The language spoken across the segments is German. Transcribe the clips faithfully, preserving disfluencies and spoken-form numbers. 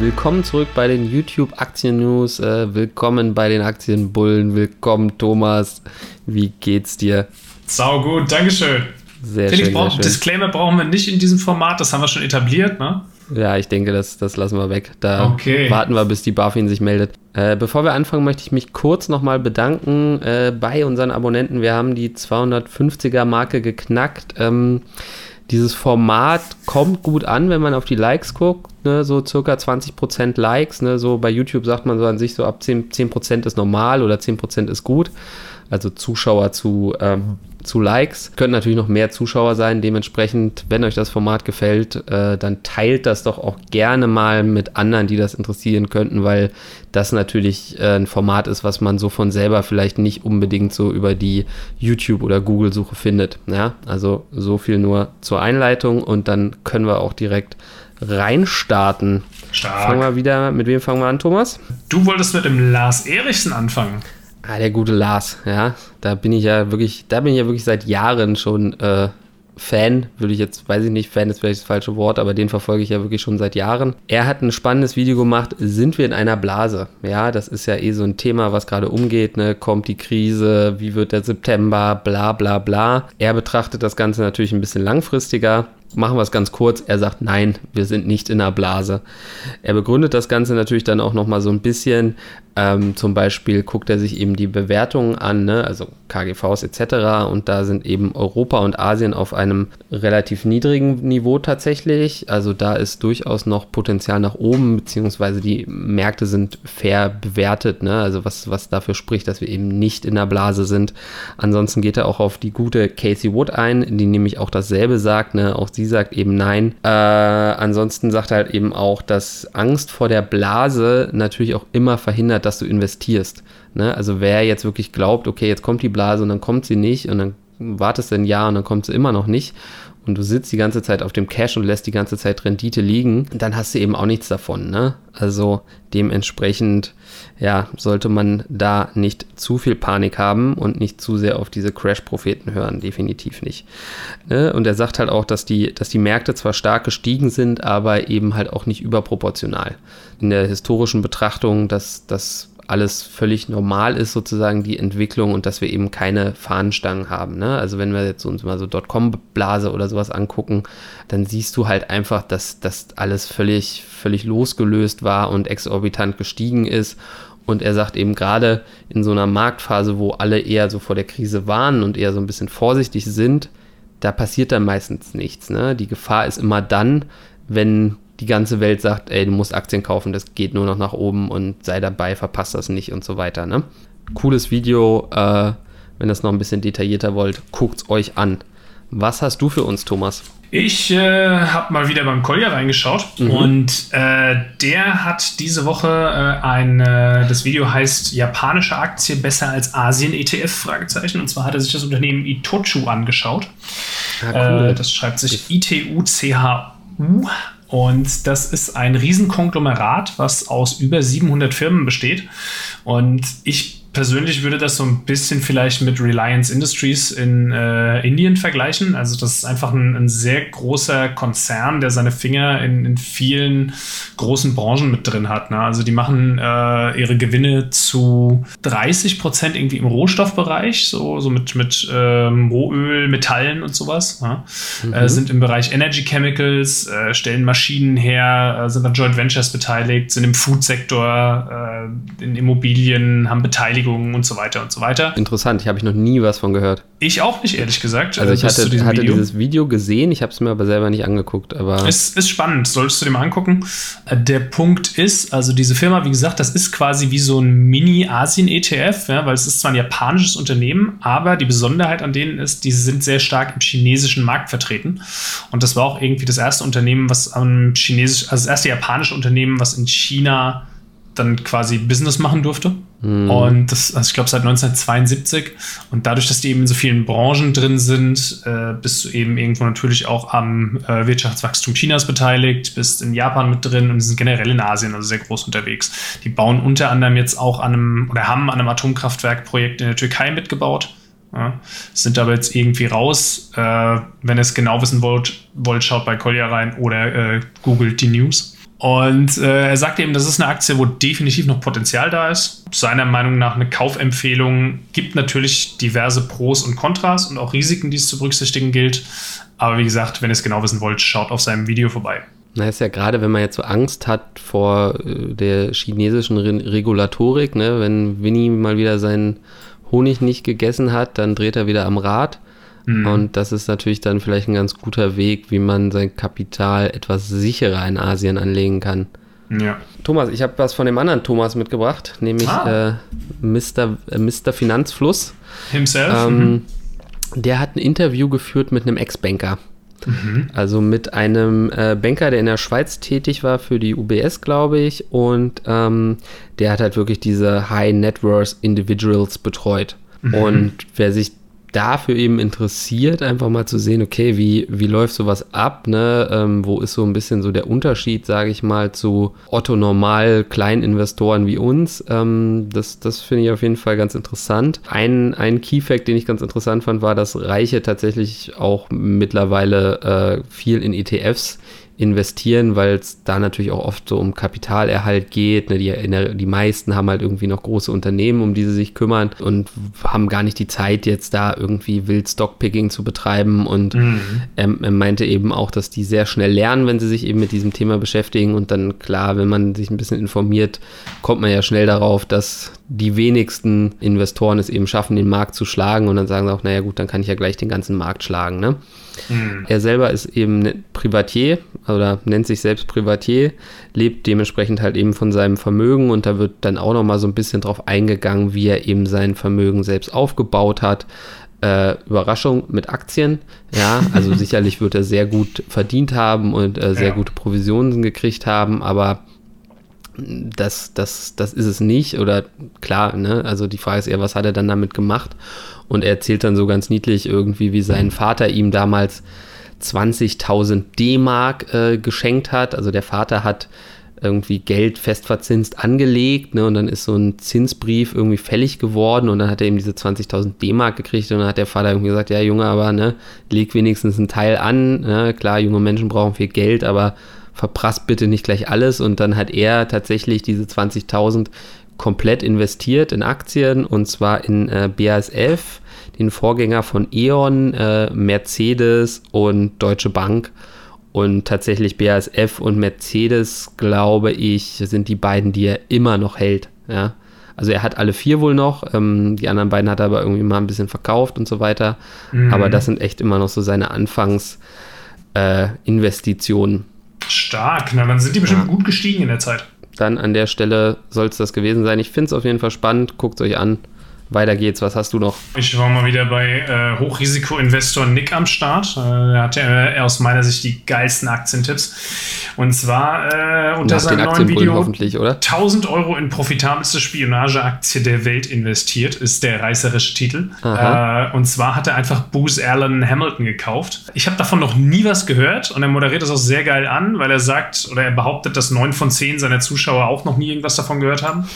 Willkommen zurück bei den YouTube-Aktien-News. Äh, willkommen bei den Aktienbullen. Willkommen, Thomas. Wie geht's dir? Sau gut, Dankeschön. Sehr schön, ich brauche, sehr schön. Disclaimer brauchen wir nicht in diesem Format. Das haben wir schon etabliert, ne? Ja, ich denke, das, das lassen wir weg. Da okay. warten wir, bis die BaFin sich meldet. Äh, bevor wir anfangen, möchte ich mich kurz nochmal bedanken äh, bei unseren Abonnenten. Wir haben die zweihundertfünfziger-Marke geknackt. Ähm, dieses Format kommt gut an, wenn man auf die Likes guckt. Ne? So circa zwanzig Prozent Likes. Ne? So bei YouTube sagt man so an sich so ab zehn Prozent ist normal oder zehn Prozent ist gut. Also Zuschauer zu, ähm, zu Likes. Können natürlich noch mehr Zuschauer sein. Dementsprechend, wenn euch das Format gefällt, äh, dann teilt das doch auch gerne mal mit anderen, die das interessieren könnten, weil das natürlich äh, ein Format ist, was man so von selber vielleicht nicht unbedingt so über die YouTube- oder Google-Suche findet. Ja? Also so viel nur zur Einleitung und dann können wir auch direkt reinstarten. Stark. Fangen wir wieder, mit wem fangen wir an, Thomas? Du wolltest mit dem Lars Erichsen anfangen. Ah, der gute Lars, ja, da bin ich ja wirklich, da bin ich ja wirklich seit Jahren schon äh, Fan, würde ich jetzt, weiß ich nicht, Fan ist vielleicht das falsche Wort, aber den verfolge ich ja wirklich schon seit Jahren. Er hat ein spannendes Video gemacht, sind wir in einer Blase? Ja, das ist ja eh so ein Thema, was gerade umgeht, ne, kommt die Krise, wie wird der September, bla bla bla. Er betrachtet das Ganze natürlich ein bisschen langfristiger. Machen wir es ganz kurz. Er sagt, nein, wir sind nicht in einer Blase. Er begründet das Ganze natürlich dann auch nochmal so ein bisschen. Ähm, zum Beispiel guckt er sich eben die Bewertungen an, ne? Also K G Vs et cetera. Und da sind eben Europa und Asien auf einem relativ niedrigen Niveau tatsächlich. Also da ist durchaus noch Potenzial nach oben, beziehungsweise die Märkte sind fair bewertet, ne? Also was, was dafür spricht, dass wir eben nicht in der Blase sind. Ansonsten geht er auch auf die gute Casey Wood ein, die nämlich auch dasselbe sagt, ne? Auch sie Sie sagt eben nein. Äh, ansonsten sagt er halt eben auch, dass Angst vor der Blase natürlich auch immer verhindert, dass du investierst. Ne? Also wer jetzt wirklich glaubt, okay, jetzt kommt die Blase und dann kommt sie nicht und dann wartest du ein Jahr und dann kommt sie immer noch nicht und du sitzt die ganze Zeit auf dem Cash und lässt die ganze Zeit Rendite liegen, dann hast du eben auch nichts davon. Ne? Also dementsprechend, ja, sollte man da nicht zu viel Panik haben und nicht zu sehr auf diese Crash-Propheten hören, definitiv nicht. Ne? Und er sagt halt auch, dass die, dass die Märkte zwar stark gestiegen sind, aber eben halt auch nicht überproportional. In der historischen Betrachtung, dass das alles völlig normal ist sozusagen, die Entwicklung, und dass wir eben keine Fahnenstangen haben. Ne? Also wenn wir jetzt uns mal so Dotcom-Blase oder sowas angucken, dann siehst du halt einfach, dass das alles völlig, völlig losgelöst war und exorbitant gestiegen ist. Und er sagt eben, gerade in so einer Marktphase, wo alle eher so vor der Krise waren und eher so ein bisschen vorsichtig sind, da passiert dann meistens nichts. Ne? Die Gefahr ist immer dann, wenn die ganze Welt sagt, ey, du musst Aktien kaufen, das geht nur noch nach oben und sei dabei, verpasst das nicht und so weiter. Ne? Cooles Video, äh, wenn ihr es noch ein bisschen detaillierter wollt, guckt's euch an. Was hast du für uns, Thomas? Ich äh, habe mal wieder beim Kolja reingeschaut, mhm. und äh, der hat diese Woche äh, ein, äh, das Video heißt japanische Aktie besser als Asien E T F? Fragezeichen. Und zwar hat er sich das Unternehmen Itochu angeschaut. Ja, cool. äh, das schreibt sich I T U C H U. Und das ist ein Riesenkonglomerat, was aus über siebenhundert Firmen besteht. Und ich persönlich würde das so ein bisschen vielleicht mit Reliance Industries in äh, Indien vergleichen. Also das ist einfach ein, ein sehr großer Konzern, der seine Finger in, in vielen großen Branchen mit drin hat. Ne? Also die machen äh, ihre Gewinne zu dreißig Prozent irgendwie im Rohstoffbereich, so, so mit, mit ähm, Rohöl, Metallen und sowas. Ne? Mhm. Äh, sind im Bereich Energy Chemicals, äh, stellen Maschinen her, äh, sind an Joint Ventures beteiligt, sind im Food-Sektor, äh, in Immobilien, haben Beteiligungen und so weiter und so weiter. Interessant, ich habe ich noch nie was von gehört. Ich auch nicht, ehrlich gesagt. Also ich hatte, hatte Video. dieses Video gesehen, ich habe es mir aber selber nicht angeguckt. Aber es ist spannend, solltest du dir mal angucken. Der Punkt ist, also diese Firma, wie gesagt, das ist quasi wie so ein Mini-Asien-E T F, ja, weil es ist zwar ein japanisches Unternehmen, aber die Besonderheit an denen ist, die sind sehr stark im chinesischen Markt vertreten. Und das war auch irgendwie das erste Unternehmen, was am chinesischen, also das erste japanische Unternehmen, was in China dann quasi Business machen durfte. Mhm. Und das, also ich glaube, seit neunzehnhundertzweiundsiebzig. Und dadurch, dass die eben in so vielen Branchen drin sind, äh, bist du eben irgendwo natürlich auch am äh, Wirtschaftswachstum Chinas beteiligt, bist in Japan mit drin und sind generell in Asien, also sehr groß unterwegs. Die bauen unter anderem jetzt auch an einem, oder haben an einem Atomkraftwerkprojekt in der Türkei mitgebaut. Ja, sind aber jetzt irgendwie raus. Äh, wenn ihr es genau wissen wollt, wollt, schaut bei Kolja rein oder äh, googelt die News. Und äh, er sagt eben, das ist eine Aktie, wo definitiv noch Potenzial da ist. Seiner Meinung nach eine Kaufempfehlung, gibt natürlich diverse Pros und Kontras und auch Risiken, die es zu berücksichtigen gilt. Aber wie gesagt, wenn ihr es genau wissen wollt, schaut auf seinem Video vorbei. Na, ist ja gerade, wenn man jetzt so Angst hat vor der chinesischen Re- Regulatorik, ne? Wenn Winnie mal wieder seinen Honig nicht gegessen hat, dann dreht er wieder am Rad. Und das ist natürlich dann vielleicht ein ganz guter Weg, wie man sein Kapital etwas sicherer in Asien anlegen kann. Ja. Thomas, ich habe was von dem anderen Thomas mitgebracht, nämlich ah. äh, Mister Mister Finanzfluss. Himself. Ähm, mhm. Der hat ein Interview geführt mit einem Ex-Banker. Mhm. Also mit einem äh, Banker, der in der Schweiz tätig war für die U B S, glaube ich. Und ähm, der hat halt wirklich diese High-Net-Worth-Individuals betreut. Mhm. Und wer sich dafür eben interessiert, einfach mal zu sehen, okay, wie, wie läuft sowas ab, ne? Ähm, wo ist so ein bisschen so der Unterschied, sage ich mal, zu Otto-Normal-Kleininvestoren wie uns. Ähm, das das finde ich auf jeden Fall ganz interessant. Ein, ein Key-Fact, den ich ganz interessant fand, war, dass Reiche tatsächlich auch mittlerweile äh, viel in E T Fs investieren, weil es da natürlich auch oft so um Kapitalerhalt geht. Ne? Die, der, die meisten haben halt irgendwie noch große Unternehmen, um die sie sich kümmern und haben gar nicht die Zeit, jetzt da irgendwie wild Stockpicking zu betreiben. Und mhm. er, er meinte eben auch, dass die sehr schnell lernen, wenn sie sich eben mit diesem Thema beschäftigen. Und dann, klar, wenn man sich ein bisschen informiert, kommt man ja schnell darauf, dass die wenigsten Investoren es eben schaffen, den Markt zu schlagen. Und dann sagen sie auch, naja gut, dann kann ich ja gleich den ganzen Markt schlagen. Ne? Mhm. Er selber ist eben Privatier, oder nennt sich selbst Privatier, lebt dementsprechend halt eben von seinem Vermögen und da wird dann auch nochmal so ein bisschen drauf eingegangen, wie er eben sein Vermögen selbst aufgebaut hat. Äh, Überraschung mit Aktien, ja, also sicherlich wird er sehr gut verdient haben und äh, sehr ja. gute Provisionen gekriegt haben, aber das, das, das ist es nicht oder klar, ne, also die Frage ist eher, was hat er dann damit gemacht und er erzählt dann so ganz niedlich irgendwie, wie sein Vater ihm damals zwanzigtausend D-Mark äh, geschenkt hat. Also der Vater hat irgendwie Geld festverzinst angelegt, ne, und dann ist so ein Zinsbrief irgendwie fällig geworden und dann hat er eben diese zwanzigtausend D-Mark gekriegt und dann hat der Vater irgendwie gesagt, ja Junge, aber ne, leg wenigstens einen Teil an. Ne, klar, junge Menschen brauchen viel Geld, aber verprasst bitte nicht gleich alles. Und dann hat er tatsächlich diese zwanzigtausend komplett investiert in Aktien und zwar in äh, B A S F, den Vorgänger von E.ON, äh, Mercedes und Deutsche Bank. Und tatsächlich B A S F und Mercedes, glaube ich, sind die beiden, die er immer noch hält. Ja? Also er hat alle vier wohl noch, ähm, die anderen beiden hat er aber irgendwie mal ein bisschen verkauft und so weiter. Mhm. Aber das sind echt immer noch so seine Anfangsinvestitionen. Äh, Stark, na dann sind die bestimmt ja. gut gestiegen in der Zeit. Dann an der Stelle soll es das gewesen sein. Ich finde es auf jeden Fall spannend, guckt es euch an. Weiter geht's, was hast du noch? Ich war mal wieder bei äh, Hochrisiko-Investor Nick am Start. Äh, er hat ja äh, aus meiner Sicht die geilsten Aktientipps. Und zwar äh, unter Nach seinem neuen Video hoffentlich, oder? tausend Euro in profitabelste Spionageaktie der Welt investiert, ist der reißerische Titel. Äh, und zwar hat er einfach Booz Allen Hamilton gekauft. Ich habe davon noch nie was gehört und er moderiert das auch sehr geil an, weil er sagt, oder er behauptet, dass neun von zehn seiner Zuschauer auch noch nie irgendwas davon gehört haben.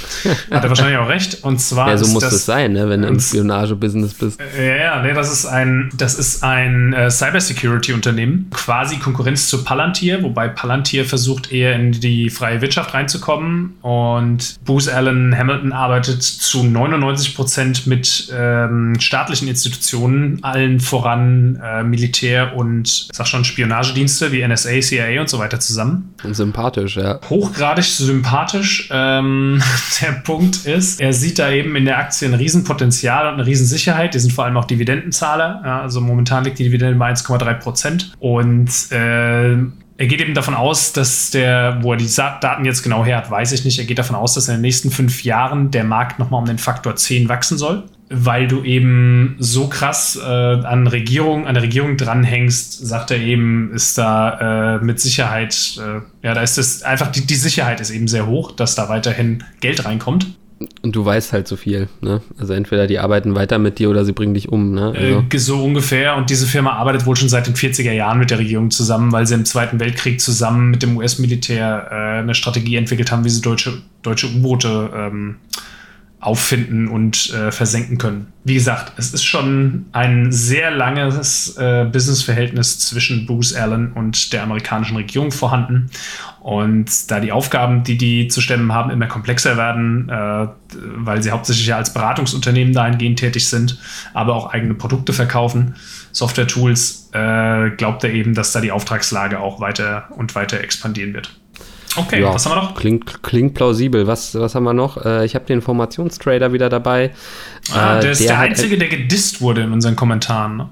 Hat er wahrscheinlich auch recht. Und zwar ja, so muss das sein. Ne, wenn du im Spionage-Business bist. Ja, ja, nee, das ist ein, das ist ein äh, Cybersecurity-Unternehmen, quasi Konkurrenz zu Palantir, wobei Palantir versucht eher in die freie Wirtschaft reinzukommen und Booz Allen Hamilton arbeitet zu neunundneunzig Prozent mit ähm, staatlichen Institutionen, allen voran äh, Militär und, ich sag schon, Spionagedienste wie N S A, C I A und so weiter zusammen. Und sympathisch, ja. Hochgradig sympathisch. Ähm, der Punkt ist, er sieht da eben in der Aktie einen riesen Potenzial und eine Riesensicherheit. Die sind vor allem auch Dividendenzahler. Ja, also momentan liegt die Dividende bei eins Komma drei Prozent. Und äh, er geht eben davon aus, dass der, wo er die Daten jetzt genau her hat, weiß ich nicht. Er geht davon aus, dass in den nächsten fünf Jahren der Markt nochmal um den Faktor zehn wachsen soll, weil du eben so krass äh, an Regierung, an der Regierung dranhängst, sagt er eben, ist da äh, mit Sicherheit, äh, ja, da ist das einfach, die, die Sicherheit ist eben sehr hoch, dass da weiterhin Geld reinkommt. Und du weißt halt so viel, ne? Also entweder die arbeiten weiter mit dir oder sie bringen dich um, ne? Also. Äh, so ungefähr. Und diese Firma arbeitet wohl schon seit den vierziger Jahren mit der Regierung zusammen, weil sie im Zweiten Weltkrieg zusammen mit dem U S-Militär äh, eine Strategie entwickelt haben, wie sie deutsche, deutsche U-Boote ähm, auffinden und äh, versenken können. Wie gesagt, es ist schon ein sehr langes äh, Businessverhältnis zwischen Booz Allen und der amerikanischen Regierung vorhanden. Und da die Aufgaben, die die zu stemmen haben, immer komplexer werden, äh, weil sie hauptsächlich ja als Beratungsunternehmen dahingehend tätig sind, aber auch eigene Produkte verkaufen, Software-Tools, äh, glaubt er eben, dass da die Auftragslage auch weiter und weiter expandieren wird. Okay, ja, was haben wir noch? Klingt, klingt plausibel. Was, was haben wir noch? Äh, ich habe den Formations-Trader wieder dabei. Ah, äh, der ist der, der Einzige, der gedisst wurde in unseren Kommentaren. Ne?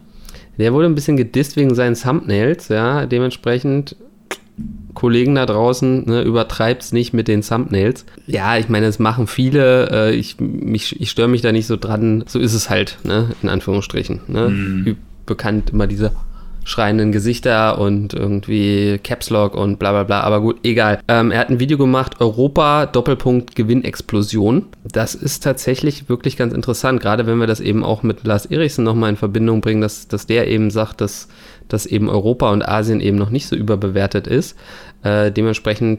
Der wurde ein bisschen gedisst wegen seinen Thumbnails. Ja, dementsprechend, Kollegen da draußen, ne, übertreibt's nicht mit den Thumbnails. Ja, ich meine, das machen viele. Äh, ich mich, ich störe mich da nicht so dran. So ist es halt, ne? In Anführungsstrichen. Ne? Hm. Bekannt immer diese schreienden Gesichter und irgendwie Caps Lock und bla bla bla, aber gut, egal. Ähm, er hat ein Video gemacht, Europa, Doppelpunkt, Gewinnexplosion. Das ist tatsächlich wirklich ganz interessant, gerade wenn wir das eben auch mit Lars Erichsen nochmal in Verbindung bringen, dass, dass der eben sagt, dass, dass eben Europa und Asien eben noch nicht so überbewertet ist. Äh, dementsprechend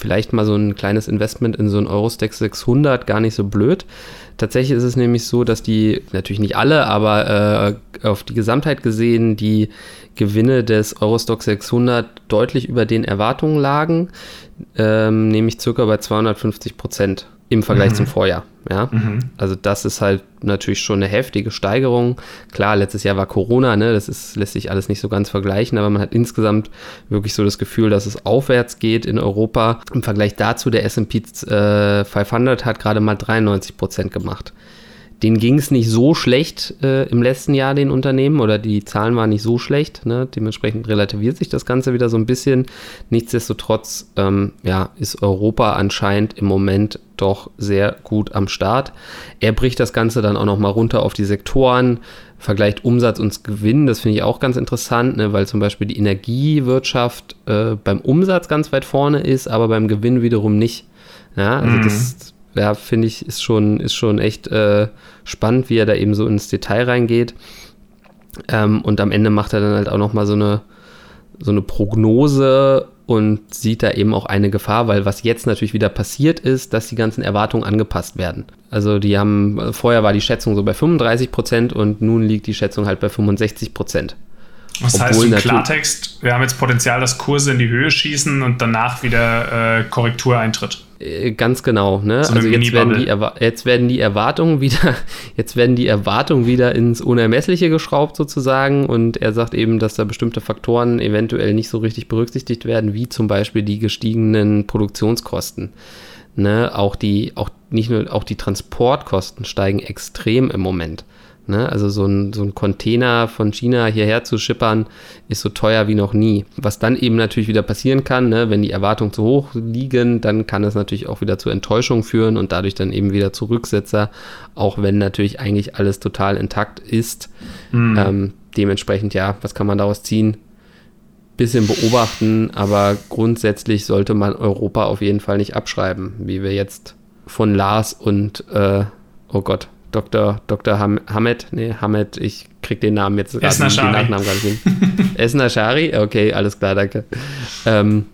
vielleicht mal so ein kleines Investment in so ein Eurostoxx sechshundert gar nicht so blöd. Tatsächlich ist es nämlich so, dass die, natürlich nicht alle, aber äh, auf die Gesamtheit gesehen, die Gewinne des Eurostoxx sechshundert deutlich über den Erwartungen lagen, ähm, nämlich circa bei zweihundertfünfzig Prozent im Vergleich mhm. zum Vorjahr. Ja? Mhm. Also das ist halt natürlich schon eine heftige Steigerung. Klar, letztes Jahr war Corona, ne? Das ist, lässt sich alles nicht so ganz vergleichen, aber man hat insgesamt wirklich so das Gefühl, dass es aufwärts geht in Europa. Im Vergleich dazu, der S und P fünfhundert hat gerade mal dreiundneunzig Prozent gemacht. Denen ging es nicht so schlecht äh, im letzten Jahr, den Unternehmen, oder die Zahlen waren nicht so schlecht. Ne? Dementsprechend relativiert sich das Ganze wieder so ein bisschen. Nichtsdestotrotz ähm, ja, ist Europa anscheinend im Moment doch sehr gut am Start. Er bricht das Ganze dann auch nochmal runter auf die Sektoren, vergleicht Umsatz und Gewinn. Das finde ich auch ganz interessant, ne? Weil zum Beispiel die Energiewirtschaft äh, beim Umsatz ganz weit vorne ist, aber beim Gewinn wiederum nicht. Ja, also mhm. das Ja, finde ich, ist schon, ist schon echt äh, spannend, wie er da eben so ins Detail reingeht. Ähm, und am Ende macht er dann halt auch nochmal so eine, so eine Prognose und sieht da eben auch eine Gefahr, weil was jetzt natürlich wieder passiert ist, dass die ganzen Erwartungen angepasst werden. Also die haben, vorher war die Schätzung so bei fünfunddreißig Prozent und nun liegt die Schätzung halt bei fünfundsechzig Prozent. Das Obwohl heißt im Klartext, wir haben jetzt Potenzial, dass Kurse in die Höhe schießen und danach wieder äh, Korrektur eintritt. Ganz genau, ne? So also jetzt werden, die Erwa- jetzt werden die Erwartungen wieder, jetzt werden die Erwartungen wieder ins Unermessliche geschraubt sozusagen, und er sagt eben, dass da bestimmte Faktoren eventuell nicht so richtig berücksichtigt werden, wie zum Beispiel die gestiegenen Produktionskosten. Ne? Auch die, auch nicht nur, auch die Transportkosten steigen extrem im Moment. Ne? Also so ein, so ein Container von China hierher zu schippern, ist so teuer wie noch nie. Was dann eben natürlich wieder passieren kann, ne? Wenn die Erwartungen zu hoch liegen, dann kann es natürlich auch wieder zu Enttäuschung führen und dadurch dann eben wieder zu Rücksetzer, auch wenn natürlich eigentlich alles total intakt ist. Mhm. Ähm, dementsprechend, ja, was kann man daraus ziehen? Bisschen beobachten, aber grundsätzlich sollte man Europa auf jeden Fall nicht abschreiben, wie wir jetzt von Lars und, äh, oh Gott, Doktor Doktor Ham, Hamed, nee, Hamed, ich krieg den Namen jetzt gerade, den Nachnamen gerade hin. Esna Shari, okay, alles klar, danke. Ähm,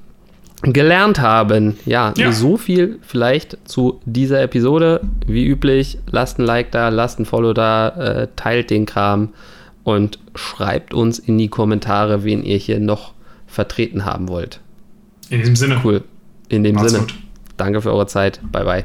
gelernt haben, ja, ja, so viel vielleicht zu dieser Episode. Wie üblich, lasst ein Like da, lasst ein Follow da, äh, teilt den Kram und schreibt uns in die Kommentare, wen ihr hier noch vertreten haben wollt. In diesem Sinne. Cool, in dem Macht's Sinne. Gut. Danke für eure Zeit, bye bye.